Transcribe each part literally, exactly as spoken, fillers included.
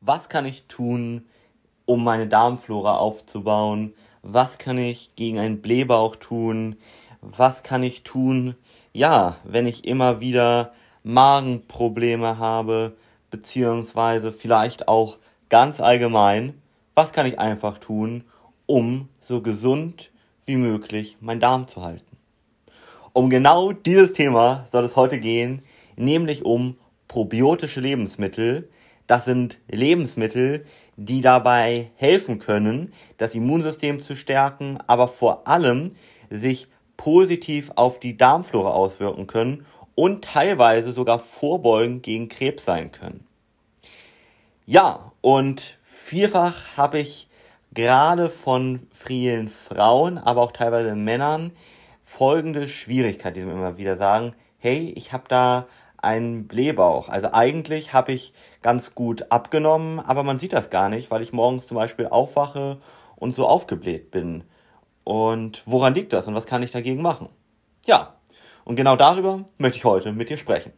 Was kann ich tun, um meine Darmflora aufzubauen? Was kann ich gegen einen Blähbauch tun? Was kann ich tun, ja, wenn ich immer wieder Magenprobleme habe, beziehungsweise vielleicht auch ganz allgemein, was kann ich einfach tun, um so gesund wie möglich meinen Darm zu halten? Um genau dieses Thema soll es heute gehen, nämlich um probiotische Lebensmittel. Das sind Lebensmittel, die dabei helfen können, das Immunsystem zu stärken, aber vor allem sich positiv auf die Darmflora auswirken können und teilweise sogar vorbeugend gegen Krebs sein können. Ja, und vielfach habe ich gerade von vielen Frauen, aber auch teilweise Männern folgende Schwierigkeit, die mir immer wieder sagen, hey, ich habe da ein Blähbauch. Also eigentlich habe ich ganz gut abgenommen, aber man sieht das gar nicht, weil ich morgens zum Beispiel aufwache und so aufgebläht bin. Und woran liegt das und was kann ich dagegen machen? Ja, und genau darüber möchte ich heute mit dir sprechen.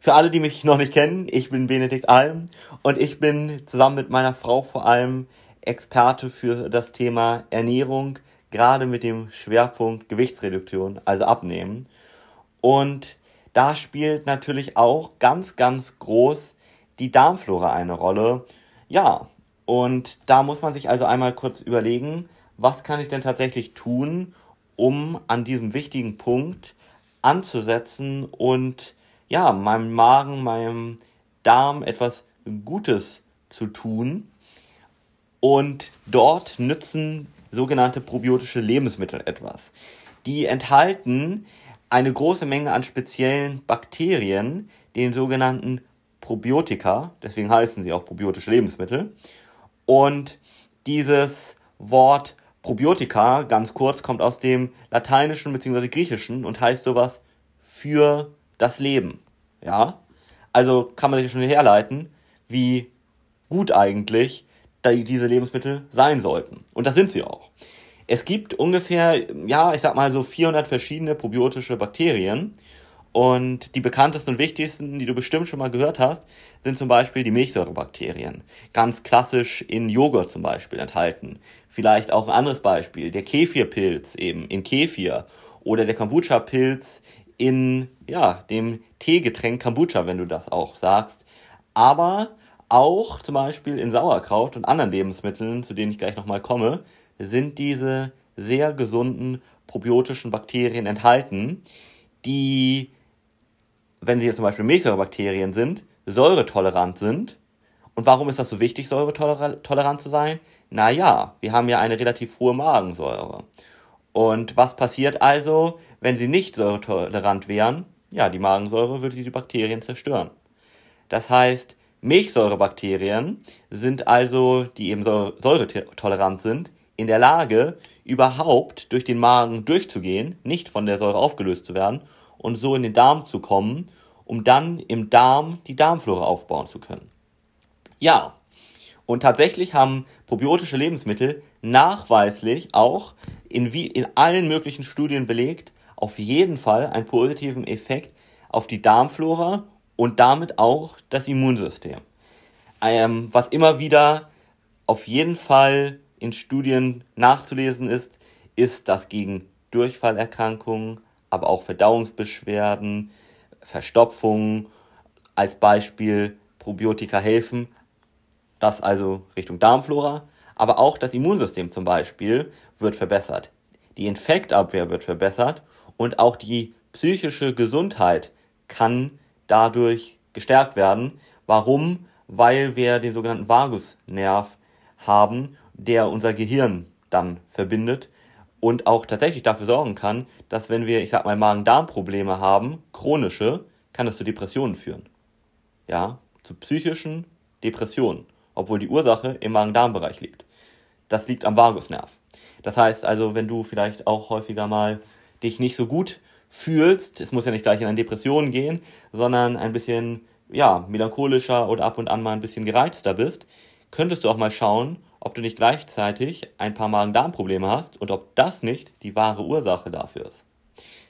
Für alle, die mich noch nicht kennen, ich bin Benedikt Alm und ich bin zusammen mit meiner Frau vor allem Experte für das Thema Ernährung, gerade mit dem Schwerpunkt Gewichtsreduktion, also Abnehmen. Und da spielt natürlich auch ganz, ganz groß die Darmflora eine Rolle. Ja, und da muss man sich also einmal kurz überlegen, was kann ich denn tatsächlich tun, um an diesem wichtigen Punkt anzusetzen und ja, meinem Magen, meinem Darm etwas Gutes zu tun. Und dort nützen sogenannte probiotische Lebensmittel etwas. Die enthalten eine große Menge an speziellen Bakterien, den sogenannten Probiotika, deswegen heißen sie auch probiotische Lebensmittel. Und dieses Wort Probiotika, ganz kurz, kommt aus dem Lateinischen bzw. Griechischen und heißt sowas für das Leben. Ja? Also kann man sich schon herleiten, wie gut eigentlich diese Lebensmittel sein sollten. Und das sind sie auch. Es gibt ungefähr, ja, ich sag mal so vierhundert verschiedene probiotische Bakterien und die bekanntesten und wichtigsten, die du bestimmt schon mal gehört hast, sind zum Beispiel die Milchsäurebakterien. Ganz klassisch in Joghurt zum Beispiel enthalten. Vielleicht auch ein anderes Beispiel, der Kefirpilz eben in Kefir oder der Kombucha-Pilz in, ja, dem Teegetränk Kombucha, wenn du das auch sagst. Aber auch zum Beispiel in Sauerkraut und anderen Lebensmitteln, zu denen ich gleich nochmal komme, sind diese sehr gesunden probiotischen Bakterien enthalten, die, wenn sie jetzt zum Beispiel Milchsäurebakterien sind, säuretolerant sind. Und warum ist das so wichtig, säuretolerant zu sein? Naja, wir haben ja eine relativ hohe Magensäure. Und was passiert also, wenn sie nicht säuretolerant wären? Ja, die Magensäure würde die Bakterien zerstören. Das heißt, Milchsäurebakterien sind also, die eben säuretolerant sind, in der Lage, überhaupt durch den Magen durchzugehen, nicht von der Säure aufgelöst zu werden und so in den Darm zu kommen, um dann im Darm die Darmflora aufbauen zu können. Ja, und tatsächlich haben probiotische Lebensmittel nachweislich auch in, wie in allen möglichen Studien belegt, auf jeden Fall einen positiven Effekt auf die Darmflora und damit auch das Immunsystem. Ähm, was immer wieder auf jeden Fall in Studien nachzulesen ist, ist das gegen Durchfallerkrankungen, aber auch Verdauungsbeschwerden, Verstopfungen als Beispiel Probiotika helfen, das also Richtung Darmflora, aber auch das Immunsystem zum Beispiel wird verbessert, die Infektabwehr wird verbessert und auch die psychische Gesundheit kann dadurch gestärkt werden. Warum? Weil wir den sogenannten Vagusnerv haben, der unser Gehirn dann verbindet und auch tatsächlich dafür sorgen kann, dass wenn wir, ich sag mal, Magen-Darm-Probleme haben, chronische, kann das zu Depressionen führen. Ja, zu psychischen Depressionen, obwohl die Ursache im Magen-Darm-Bereich liegt. Das liegt am Vagusnerv. Das heißt also, wenn du vielleicht auch häufiger mal dich nicht so gut fühlst, es muss ja nicht gleich in eine Depression gehen, sondern ein bisschen, ja, melancholischer oder ab und an mal ein bisschen gereizter bist, könntest du auch mal schauen, ob du nicht gleichzeitig ein paar Magen-Darm-Probleme hast und ob das nicht die wahre Ursache dafür ist.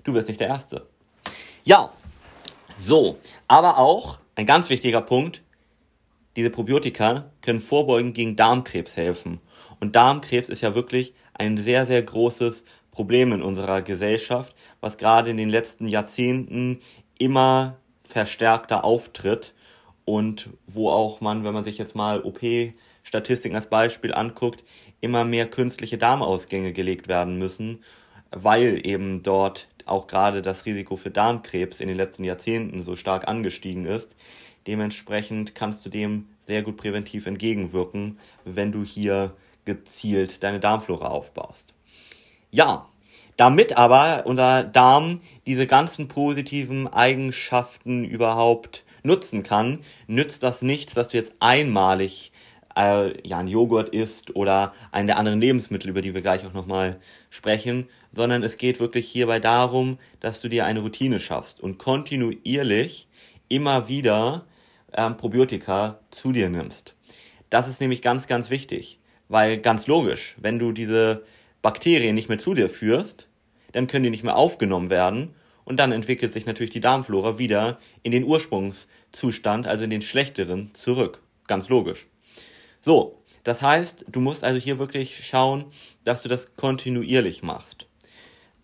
Du wirst nicht der Erste. Ja, so, aber auch ein ganz wichtiger Punkt, Diese Probiotika können vorbeugend gegen Darmkrebs helfen. Und Darmkrebs ist ja wirklich ein sehr, sehr großes Problem in unserer Gesellschaft, was gerade in den letzten Jahrzehnten immer verstärkter auftritt und wo auch man, wenn man sich jetzt mal O P-Statistiken als Beispiel anguckt, immer mehr künstliche Darmausgänge gelegt werden müssen, weil eben dort auch gerade das Risiko für Darmkrebs in den letzten Jahrzehnten so stark angestiegen ist. Dementsprechend kannst du dem sehr gut präventiv entgegenwirken, wenn du hier gezielt deine Darmflora aufbaust. Ja, damit aber unser Darm diese ganzen positiven Eigenschaften überhaupt nutzen kann, nützt das nichts, dass du jetzt einmalig äh, ja, einen Joghurt isst oder einen der anderen Lebensmittel, über die wir gleich auch nochmal sprechen, sondern es geht wirklich hierbei darum, dass du dir eine Routine schaffst und kontinuierlich immer wieder ähm, Probiotika zu dir nimmst. Das ist nämlich ganz, ganz wichtig, weil ganz logisch, wenn du diese Bakterien nicht mehr zu dir führst, dann können die nicht mehr aufgenommen werden und dann entwickelt sich natürlich die Darmflora wieder in den Ursprungszustand, also in den schlechteren, zurück. Ganz logisch. So, das heißt, du musst also hier wirklich schauen, dass du das kontinuierlich machst.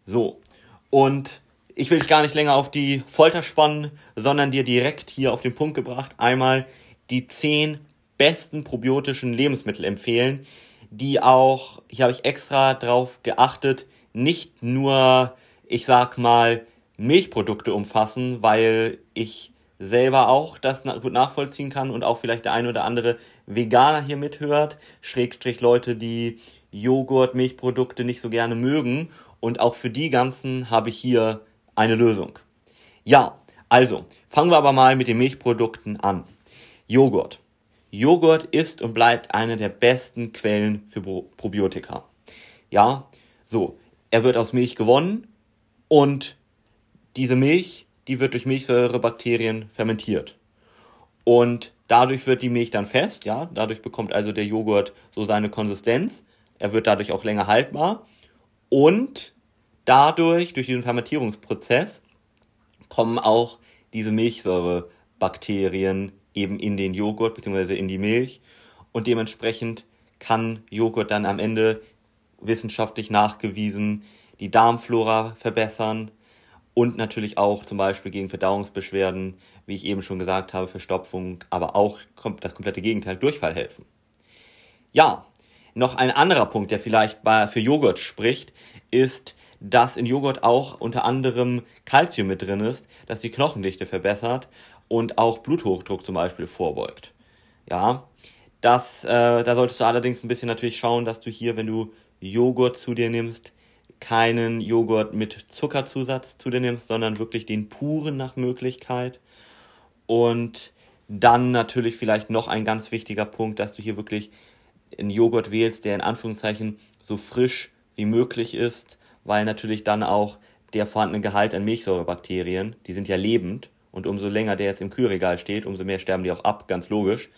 So, und ich will dich gar nicht länger auf die Folter spannen, sondern dir direkt hier auf den Punkt gebracht einmal die zehn besten probiotischen Lebensmittel empfehlen, die auch, hier habe ich extra drauf geachtet, nicht nur, ich sag mal, Milchprodukte umfassen, weil ich selber auch das gut nachvollziehen kann und auch vielleicht der ein oder andere Veganer hier mithört, Schrägstrich Leute, die Joghurt, Milchprodukte nicht so gerne mögen, und auch für die ganzen habe ich hier eine Lösung. Ja, also, fangen wir aber mal mit den Milchprodukten an. Joghurt. Joghurt ist und bleibt eine der besten Quellen für Probiotika. Ja, so, er wird aus Milch gewonnen und diese Milch, die wird durch Milchsäurebakterien fermentiert. Und dadurch wird die Milch dann fest, ja, dadurch bekommt also der Joghurt so seine Konsistenz. Er wird dadurch auch länger haltbar und dadurch, durch diesen Fermentierungsprozess, kommen auch diese Milchsäurebakterien eben in den Joghurt bzw. in die Milch und dementsprechend kann Joghurt dann am Ende wissenschaftlich nachgewiesen die Darmflora verbessern und natürlich auch zum Beispiel gegen Verdauungsbeschwerden, wie ich eben schon gesagt habe, Verstopfung, aber auch das komplette Gegenteil, Durchfall helfen. Ja, noch ein anderer Punkt, der vielleicht für Joghurt spricht, ist, dass in Joghurt auch unter anderem Kalzium mit drin ist, das die Knochendichte verbessert und auch Bluthochdruck zum Beispiel vorbeugt. Ja, das, äh, da solltest du allerdings ein bisschen natürlich schauen, dass du hier, wenn du Joghurt zu dir nimmst, keinen Joghurt mit Zuckerzusatz zu dir nimmst, sondern wirklich den puren nach Möglichkeit. Und dann natürlich vielleicht noch ein ganz wichtiger Punkt, dass du hier wirklich einen Joghurt wählst, der in Anführungszeichen so frisch wie möglich ist, weil natürlich dann auch der vorhandene Gehalt an Milchsäurebakterien, die sind ja lebend und umso länger der jetzt im Kühlregal steht, umso mehr sterben die auch ab, ganz logisch.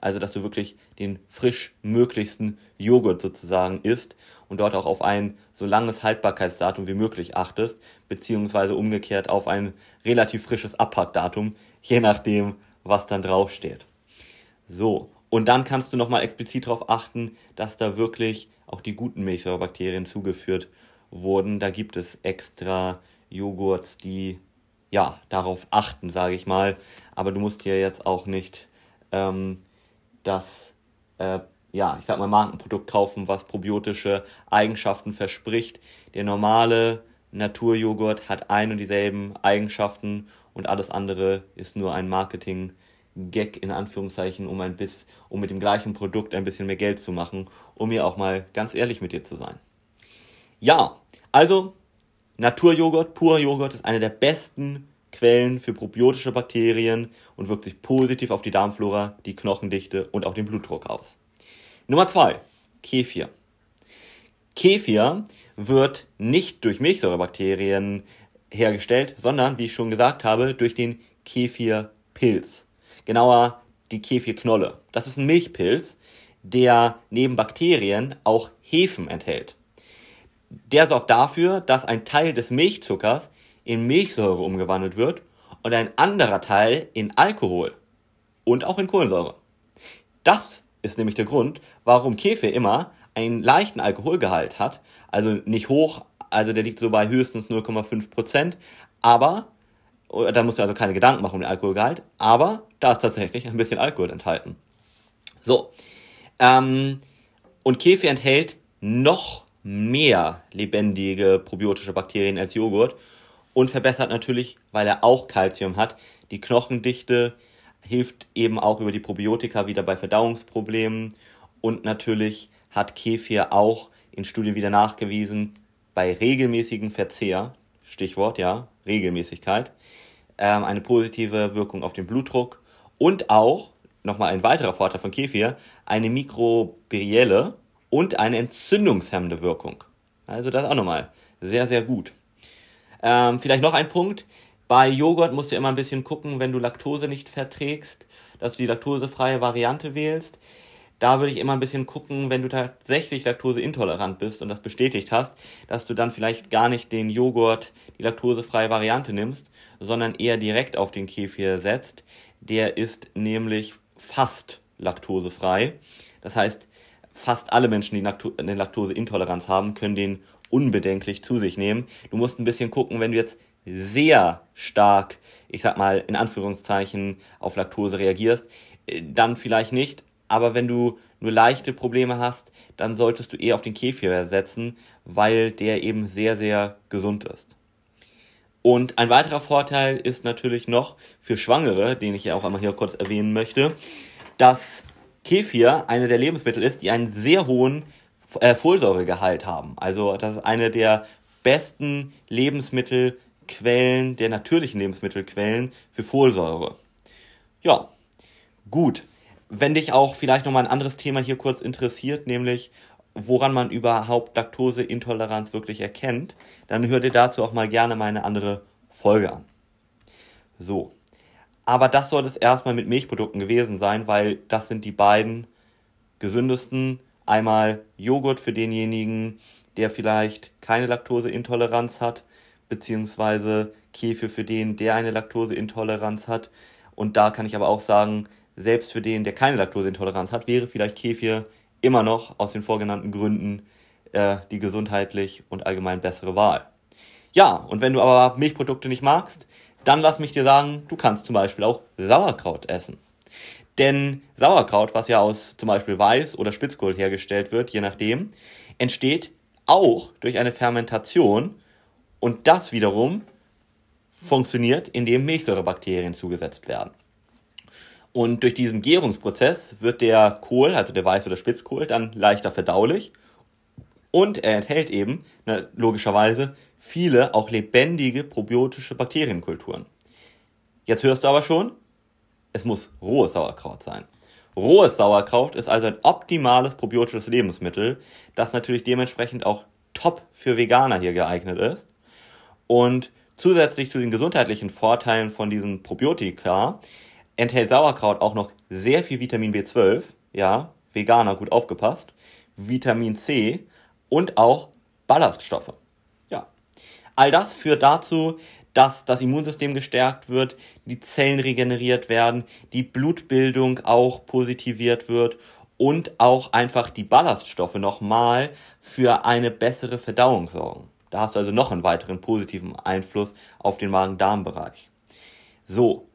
Also dass du wirklich den frisch möglichsten Joghurt sozusagen isst und dort auch auf ein so langes Haltbarkeitsdatum wie möglich achtest, beziehungsweise umgekehrt auf ein relativ frisches Abpackdatum, je nachdem, was dann draufsteht. So, und dann kannst du nochmal explizit darauf achten, dass da wirklich auch die guten Milchsäurebakterien zugeführt wurden. Da gibt es extra Joghurts, die ja darauf achten, sage ich mal. Aber du musst hier jetzt auch nicht ähm, das, äh, ja, ich sag mal, Markenprodukt kaufen, was probiotische Eigenschaften verspricht. Der normale Naturjoghurt hat ein und dieselben Eigenschaften und alles andere ist nur ein Marketing-Gag in Anführungszeichen, um ein bisschen, um mit dem gleichen Produkt ein bisschen mehr Geld zu machen, um hier auch mal ganz ehrlich mit dir zu sein. Ja, also Naturjoghurt, purer Joghurt ist eine der besten Quellen für probiotische Bakterien und wirkt sich positiv auf die Darmflora, die Knochendichte und auch den Blutdruck aus. Nummer zwei, Kefir. Kefir wird nicht durch Milchsäurebakterien hergestellt, sondern, wie ich schon gesagt habe, durch den Kefirpilz. Genauer die Kefirknolle. Das ist ein Milchpilz, der neben Bakterien auch Hefen enthält. Der sorgt dafür, dass ein Teil des Milchzuckers in Milchsäure umgewandelt wird und ein anderer Teil in Alkohol und auch in Kohlensäure. Das ist nämlich der Grund, warum Kefir immer einen leichten Alkoholgehalt hat, also nicht hoch, also der liegt so bei höchstens null Komma fünf Prozent, aber, da musst du also keine Gedanken machen um den Alkoholgehalt, aber da ist tatsächlich ein bisschen Alkohol enthalten. So, ähm, und Kefir enthält noch mehr lebendige probiotische Bakterien als Joghurt und verbessert natürlich, weil er auch Kalzium hat, die Knochendichte, hilft eben auch über die Probiotika wieder bei Verdauungsproblemen und natürlich hat Kefir auch in Studien wieder nachgewiesen, bei regelmäßigem Verzehr, Stichwort, ja, Regelmäßigkeit, ähm, eine positive Wirkung auf den Blutdruck und auch, nochmal ein weiterer Vorteil von Kefir, eine mikrobielle und eine entzündungshemmende Wirkung. Also das auch nochmal sehr, sehr gut. Ähm, vielleicht noch ein Punkt. Bei Joghurt musst du immer ein bisschen gucken, wenn du Laktose nicht verträgst, dass du die laktosefreie Variante wählst. Da würde ich immer ein bisschen gucken, wenn du tatsächlich laktoseintolerant bist und das bestätigt hast, dass du dann vielleicht gar nicht den Joghurt, die laktosefreie Variante nimmst, sondern eher direkt auf den Kefir setzt. Der ist nämlich fast laktosefrei. Das heißt, fast alle Menschen, die eine Laktoseintoleranz haben, können den unbedenklich zu sich nehmen. Du musst ein bisschen gucken, wenn du jetzt sehr stark, ich sag mal in Anführungszeichen, auf Laktose reagierst, dann vielleicht nicht. Aber wenn du nur leichte Probleme hast, dann solltest du eher auf den Kefir setzen, weil der eben sehr, sehr gesund ist. Und ein weiterer Vorteil ist natürlich noch für Schwangere, den ich ja auch einmal hier kurz erwähnen möchte, dass Kefir eine der Lebensmittel ist, die einen sehr hohen äh, Folsäuregehalt haben. Also das ist eine der besten Lebensmittel, Quellen, der natürlichen Lebensmittelquellen für Folsäure. Ja, gut. Wenn dich auch vielleicht nochmal ein anderes Thema hier kurz interessiert, nämlich woran man überhaupt Laktoseintoleranz wirklich erkennt, dann hör dir dazu auch mal gerne meine andere Folge an. So, aber das soll es erstmal mit Milchprodukten gewesen sein, weil das sind die beiden gesündesten. Einmal Joghurt für denjenigen, der vielleicht keine Laktoseintoleranz hat, beziehungsweise Kefir für den, der eine Laktoseintoleranz hat. Und da kann ich aber auch sagen, selbst für den, der keine Laktoseintoleranz hat, wäre vielleicht Kefir immer noch aus den vorgenannten Gründen äh, die gesundheitlich und allgemein bessere Wahl. Ja, und wenn du aber Milchprodukte nicht magst, dann lass mich dir sagen, du kannst zum Beispiel auch Sauerkraut essen. Denn Sauerkraut, was ja aus zum Beispiel Weiß oder Spitzkohl hergestellt wird, je nachdem, entsteht auch durch eine Fermentation. Und das wiederum funktioniert, indem Milchsäurebakterien zugesetzt werden. Und durch diesen Gärungsprozess wird der Kohl, also der Weiß- oder Spitzkohl, dann leichter verdaulich. Und er enthält eben, na, logischerweise, viele auch lebendige probiotische Bakterienkulturen. Jetzt hörst du aber schon, es muss rohes Sauerkraut sein. Rohes Sauerkraut ist also ein optimales probiotisches Lebensmittel, das natürlich dementsprechend auch top für Veganer hier geeignet ist. Und zusätzlich zu den gesundheitlichen Vorteilen von diesen Probiotika enthält Sauerkraut auch noch sehr viel Vitamin B zwölf, ja, Veganer gut aufgepasst, Vitamin C und auch Ballaststoffe. Ja, all das führt dazu, dass das Immunsystem gestärkt wird, die Zellen regeneriert werden, die Blutbildung auch positiviert wird und auch einfach die Ballaststoffe nochmal für eine bessere Verdauung sorgen. Da hast du also noch einen weiteren positiven Einfluss auf den Magen-Darm-Bereich. So,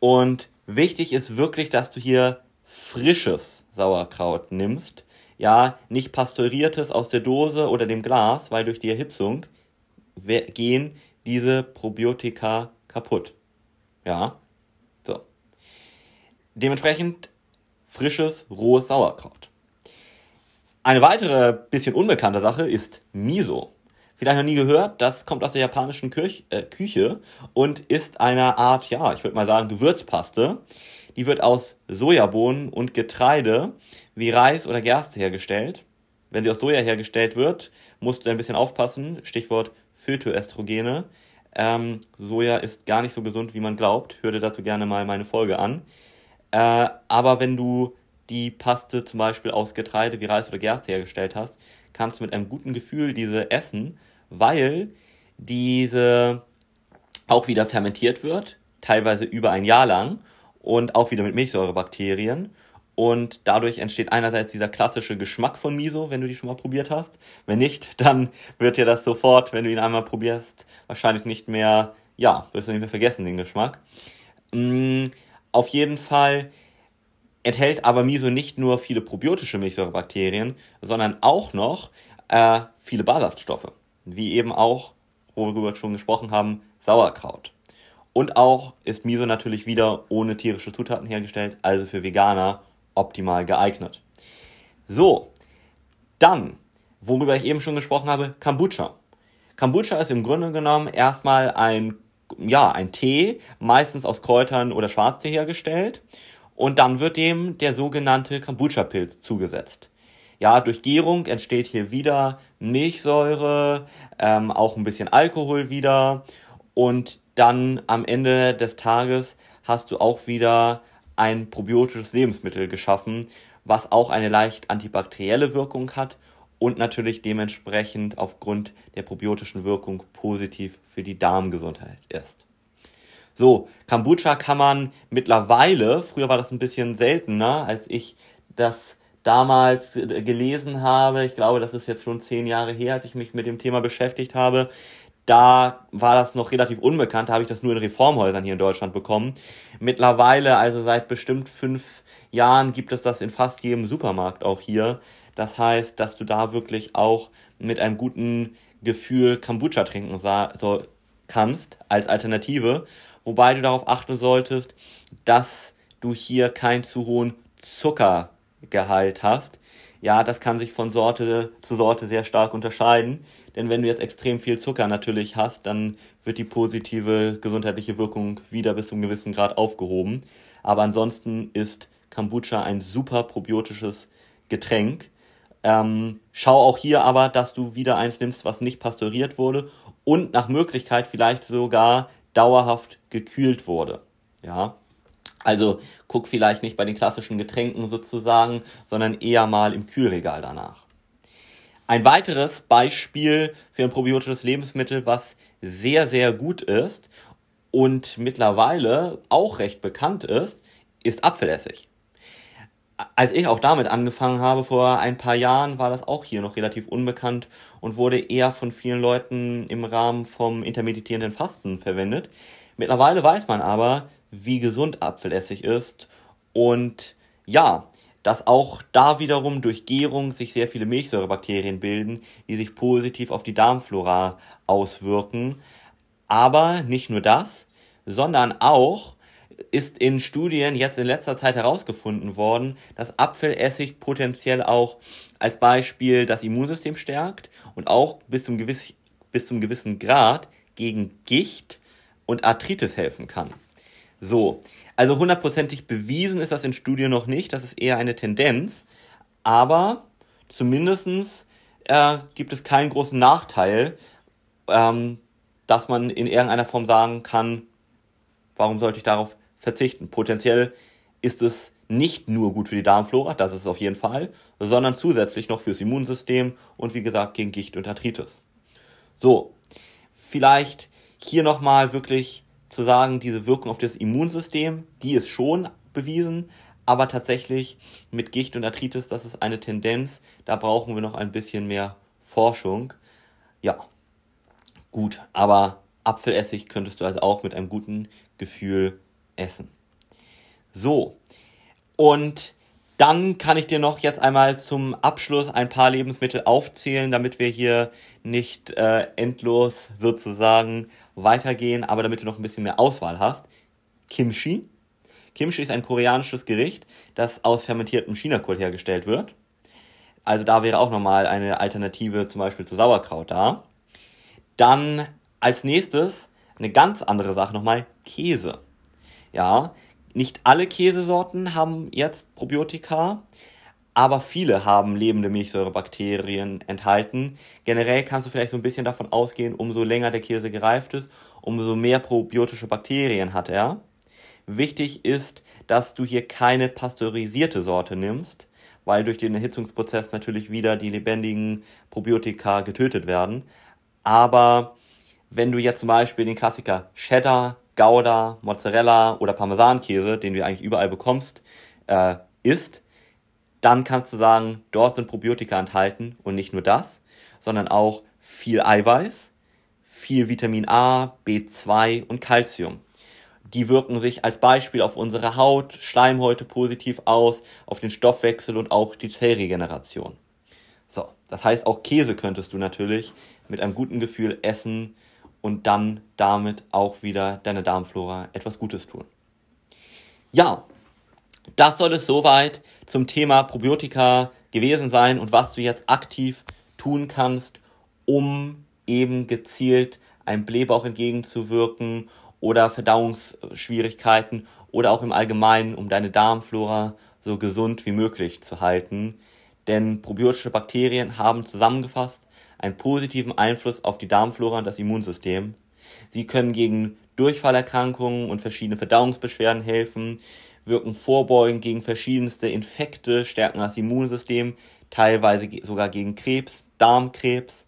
und wichtig ist wirklich, dass du hier frisches Sauerkraut nimmst. Ja, nicht pasteuriertes aus der Dose oder dem Glas, weil durch die Erhitzung gehen diese Probiotika kaputt. Ja, so. Dementsprechend frisches, rohes Sauerkraut. Eine weitere, bisschen unbekannte Sache ist Miso. Vielleicht noch nie gehört, das kommt aus der japanischen Kirch, äh, Küche und ist eine Art, ja, ich würde mal sagen, Gewürzpaste. Die wird aus Sojabohnen und Getreide wie Reis oder Gerste hergestellt. Wenn sie aus Soja hergestellt wird, musst du ein bisschen aufpassen, Stichwort Phytoöstrogene. Ähm, Soja ist gar nicht so gesund, wie man glaubt. Hör dir dazu gerne mal meine Folge an. Äh, aber wenn du die Paste zum Beispiel aus Getreide wie Reis oder Gerste hergestellt hast, kannst du mit einem guten Gefühl diese essen, weil diese auch wieder fermentiert wird, teilweise über ein Jahr lang und auch wieder mit Milchsäurebakterien Und dadurch entsteht einerseits dieser klassische Geschmack von Miso, wenn du die schon mal probiert hast. Wenn nicht, dann wird dir das sofort, wenn du ihn einmal probierst, wahrscheinlich nicht mehr, ja, wirst du nicht mehr vergessen, den Geschmack. Mhm. Auf jeden Fall enthält aber Miso nicht nur viele probiotische Milchsäurebakterien, sondern auch noch äh, viele Ballaststoffe, wie eben auch, worüber wir schon gesprochen haben, Sauerkraut. Und auch ist Miso natürlich wieder ohne tierische Zutaten hergestellt, also für Veganer optimal geeignet. So, dann, worüber ich eben schon gesprochen habe, Kombucha. Kombucha ist im Grunde genommen erstmal ein, ja, ein Tee, meistens aus Kräutern oder Schwarztee hergestellt. Und dann wird dem der sogenannte Kombucha-Pilz zugesetzt. Ja, durch Gärung entsteht hier wieder Milchsäure, ähm, auch ein bisschen Alkohol wieder. Und dann am Ende des Tages hast du auch wieder ein probiotisches Lebensmittel geschaffen, was auch eine leicht antibakterielle Wirkung hat und natürlich dementsprechend aufgrund der probiotischen Wirkung positiv für die Darmgesundheit ist. So, Kombucha kann man mittlerweile, früher war das ein bisschen seltener, als ich das damals gelesen habe, ich glaube, das ist jetzt schon zehn Jahre her, als ich mich mit dem Thema beschäftigt habe, da war das noch relativ unbekannt, da habe ich das nur in Reformhäusern hier in Deutschland bekommen. Mittlerweile, also seit bestimmt fünf Jahren, gibt es das in fast jedem Supermarkt auch hier. Das heißt, dass du da wirklich auch mit einem guten Gefühl Kombucha trinken sa- so kannst als Alternative, wobei du darauf achten solltest, dass du hier keinen zu hohen Zuckergehalt hast. Ja, das kann sich von Sorte zu Sorte sehr stark unterscheiden. Denn wenn du jetzt extrem viel Zucker natürlich hast, dann wird die positive gesundheitliche Wirkung wieder bis zu einem gewissen Grad aufgehoben. Aber ansonsten ist Kombucha ein super probiotisches Getränk. Ähm, schau auch hier aber, dass du wieder eins nimmst, was nicht pasteuriert wurde und nach Möglichkeit vielleicht sogar dauerhaft gekühlt wurde. Ja, also guck vielleicht nicht bei den klassischen Getränken sozusagen, sondern eher mal im Kühlregal danach. Ein weiteres Beispiel für ein probiotisches Lebensmittel, was sehr, sehr gut ist und mittlerweile auch recht bekannt ist, ist Apfelessig. Als ich auch damit angefangen habe vor ein paar Jahren, war das auch hier noch relativ unbekannt und wurde eher von vielen Leuten im Rahmen vom intermittierenden Fasten verwendet. Mittlerweile weiß man aber, wie gesund Apfelessig ist und ja, dass auch da wiederum durch Gärung sich sehr viele Milchsäurebakterien bilden, die sich positiv auf die Darmflora auswirken. Aber nicht nur das, sondern auch ist in Studien jetzt in letzter Zeit herausgefunden worden, dass Apfelessig potenziell auch als Beispiel das Immunsystem stärkt und auch bis zum gewiss, bis zum gewissen Grad gegen Gicht und Arthritis helfen kann. So, also hundertprozentig bewiesen ist das in Studien noch nicht, das ist eher eine Tendenz, aber zumindest äh, gibt es keinen großen Nachteil, ähm, dass man in irgendeiner Form sagen kann, warum sollte ich darauf verzichten? Potenziell ist es nicht nur gut für die Darmflora, das ist es auf jeden Fall, sondern zusätzlich noch fürs Immunsystem und wie gesagt gegen Gicht und Arthritis. So, vielleicht hier nochmal wirklich zu sagen, diese Wirkung auf das Immunsystem, die ist schon bewiesen, aber tatsächlich mit Gicht und Arthritis, das ist eine Tendenz, da brauchen wir noch ein bisschen mehr Forschung. Ja, gut, aber Apfelessig könntest du also auch mit einem guten Gefühl essen. So, und dann kann ich dir noch jetzt einmal zum Abschluss ein paar Lebensmittel aufzählen, damit wir hier nicht äh, endlos sozusagen weitergehen, aber damit du noch ein bisschen mehr Auswahl hast. Kimchi. Kimchi ist ein koreanisches Gericht, das aus fermentiertem Chinakohl hergestellt wird. Also da wäre auch nochmal eine Alternative zum Beispiel zu Sauerkraut da. Dann als nächstes eine ganz andere Sache nochmal, Käse. Ja, nicht alle Käsesorten haben jetzt Probiotika, aber viele haben lebende Milchsäurebakterien enthalten. Generell kannst du vielleicht so ein bisschen davon ausgehen, umso länger der Käse gereift ist, umso mehr probiotische Bakterien hat er. Wichtig ist, dass du hier keine pasteurisierte Sorte nimmst, weil durch den Erhitzungsprozess natürlich wieder die lebendigen Probiotika getötet werden. Aber wenn du jetzt zum Beispiel den Klassiker Cheddar, Gouda, Mozzarella oder Parmesankäse, den du eigentlich überall bekommst, äh, isst, dann kannst du sagen, dort sind Probiotika enthalten und nicht nur das, sondern auch viel Eiweiß, viel Vitamin A, B zwei und Calcium. Die wirken sich als Beispiel auf unsere Haut, Schleimhäute positiv aus, auf den Stoffwechsel und auch die Zellregeneration. So, das heißt, auch Käse könntest du natürlich mit einem guten Gefühl essen und dann damit auch wieder deiner Darmflora etwas Gutes tun. Ja, das soll es soweit zum Thema Probiotika gewesen sein und was du jetzt aktiv tun kannst, um eben gezielt einem Blähbauch entgegenzuwirken oder Verdauungsschwierigkeiten oder auch im Allgemeinen, um deine Darmflora so gesund wie möglich zu halten. Denn probiotische Bakterien haben zusammengefasst einen positiven Einfluss auf die Darmflora und das Immunsystem. Sie können gegen Durchfallerkrankungen und verschiedene Verdauungsbeschwerden helfen, wirken vorbeugend gegen verschiedenste Infekte, stärken das Immunsystem, teilweise sogar gegen Krebs, Darmkrebs.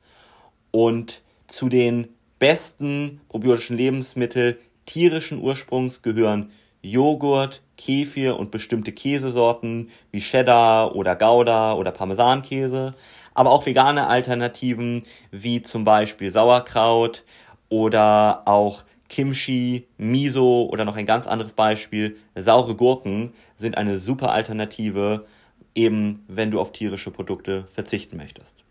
Und zu den besten probiotischen Lebensmittel tierischen Ursprungs gehören Joghurt, Kefir und bestimmte Käsesorten wie Cheddar oder Gouda oder Parmesankäse, aber auch vegane Alternativen wie zum Beispiel Sauerkraut oder auch Kimchi, Miso oder noch ein ganz anderes Beispiel, saure Gurken sind eine super Alternative, eben wenn du auf tierische Produkte verzichten möchtest.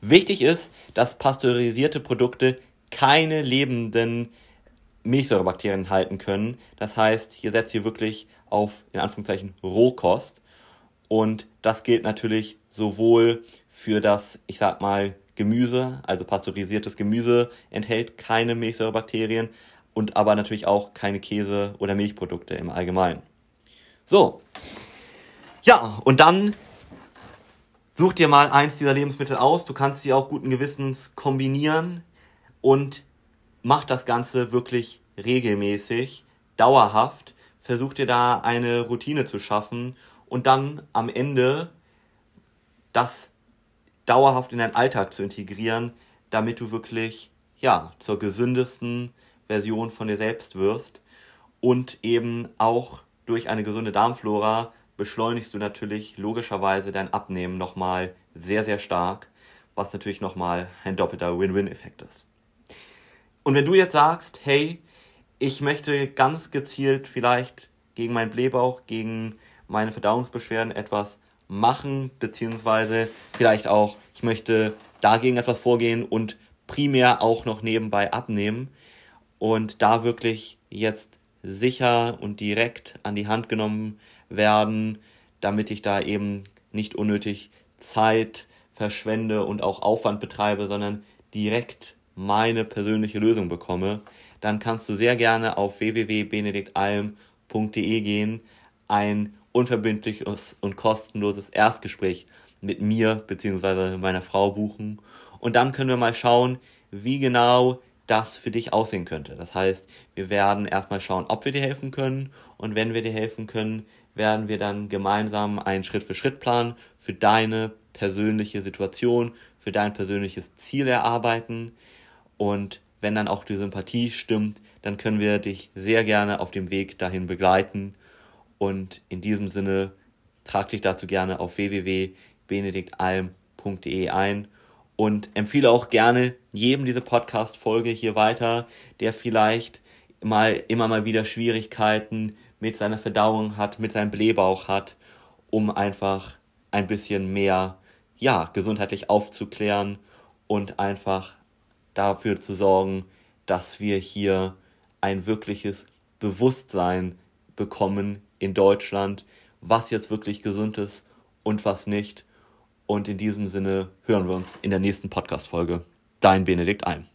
Wichtig ist, dass pasteurisierte Produkte keine lebenden Milchsäurebakterien enthalten können. Das heißt, hier setzt ihr wirklich auf, in Anführungszeichen, Rohkost. Und das gilt natürlich sowohl für das, ich sag mal, Gemüse, also pasteurisiertes Gemüse enthält keine Milchsäurebakterien und aber natürlich auch keine Käse- oder Milchprodukte im Allgemeinen. So, ja, und dann such dir mal eins dieser Lebensmittel aus. Du kannst sie auch guten Gewissens kombinieren und mach das Ganze wirklich regelmäßig, dauerhaft. Versuch dir da eine Routine zu schaffen und dann am Ende das dauerhaft in deinen Alltag zu integrieren, damit du wirklich ja zur gesündesten Version von dir selbst wirst. Und eben auch durch eine gesunde Darmflora beschleunigst du natürlich logischerweise dein Abnehmen nochmal sehr, sehr stark, was natürlich nochmal ein doppelter Win-Win-Effekt ist. Und wenn du jetzt sagst, hey, ich möchte ganz gezielt vielleicht gegen meinen Blähbauch, gegen meine Verdauungsbeschwerden etwas machen, beziehungsweise vielleicht auch, ich möchte dagegen etwas vorgehen und primär auch noch nebenbei abnehmen und da wirklich jetzt sicher und direkt an die Hand genommen werden, damit ich da eben nicht unnötig Zeit verschwende und auch Aufwand betreibe, sondern direkt meine persönliche Lösung bekomme, dann kannst du sehr gerne auf w w w punkt benediktalm punkt d e gehen, ein unverbindliches und kostenloses Erstgespräch mit mir bzw. meiner Frau buchen und dann können wir mal schauen, wie genau das für dich aussehen könnte. Das heißt, wir werden erstmal schauen, ob wir dir helfen können und wenn wir dir helfen können, werden wir dann gemeinsam einen Schritt-für-Schritt-Plan für deine persönliche Situation, für dein persönliches Ziel erarbeiten und wenn dann auch die Sympathie stimmt, dann können wir dich sehr gerne auf dem Weg dahin begleiten und in diesem Sinne trag dich dazu gerne auf w w w punkt benediktalm punkt d e ein. Und empfehle auch gerne jedem diese Podcast-Folge hier weiter, der vielleicht mal immer mal wieder Schwierigkeiten mit seiner Verdauung hat, mit seinem Blähbauch hat, um einfach ein bisschen mehr, ja, gesundheitlich aufzuklären und einfach dafür zu sorgen, dass wir hier ein wirkliches Bewusstsein bekommen in Deutschland, was jetzt wirklich gesund ist und was nicht. Und in diesem Sinne hören wir uns in der nächsten Podcast-Folge. Dein Benedikt Alm.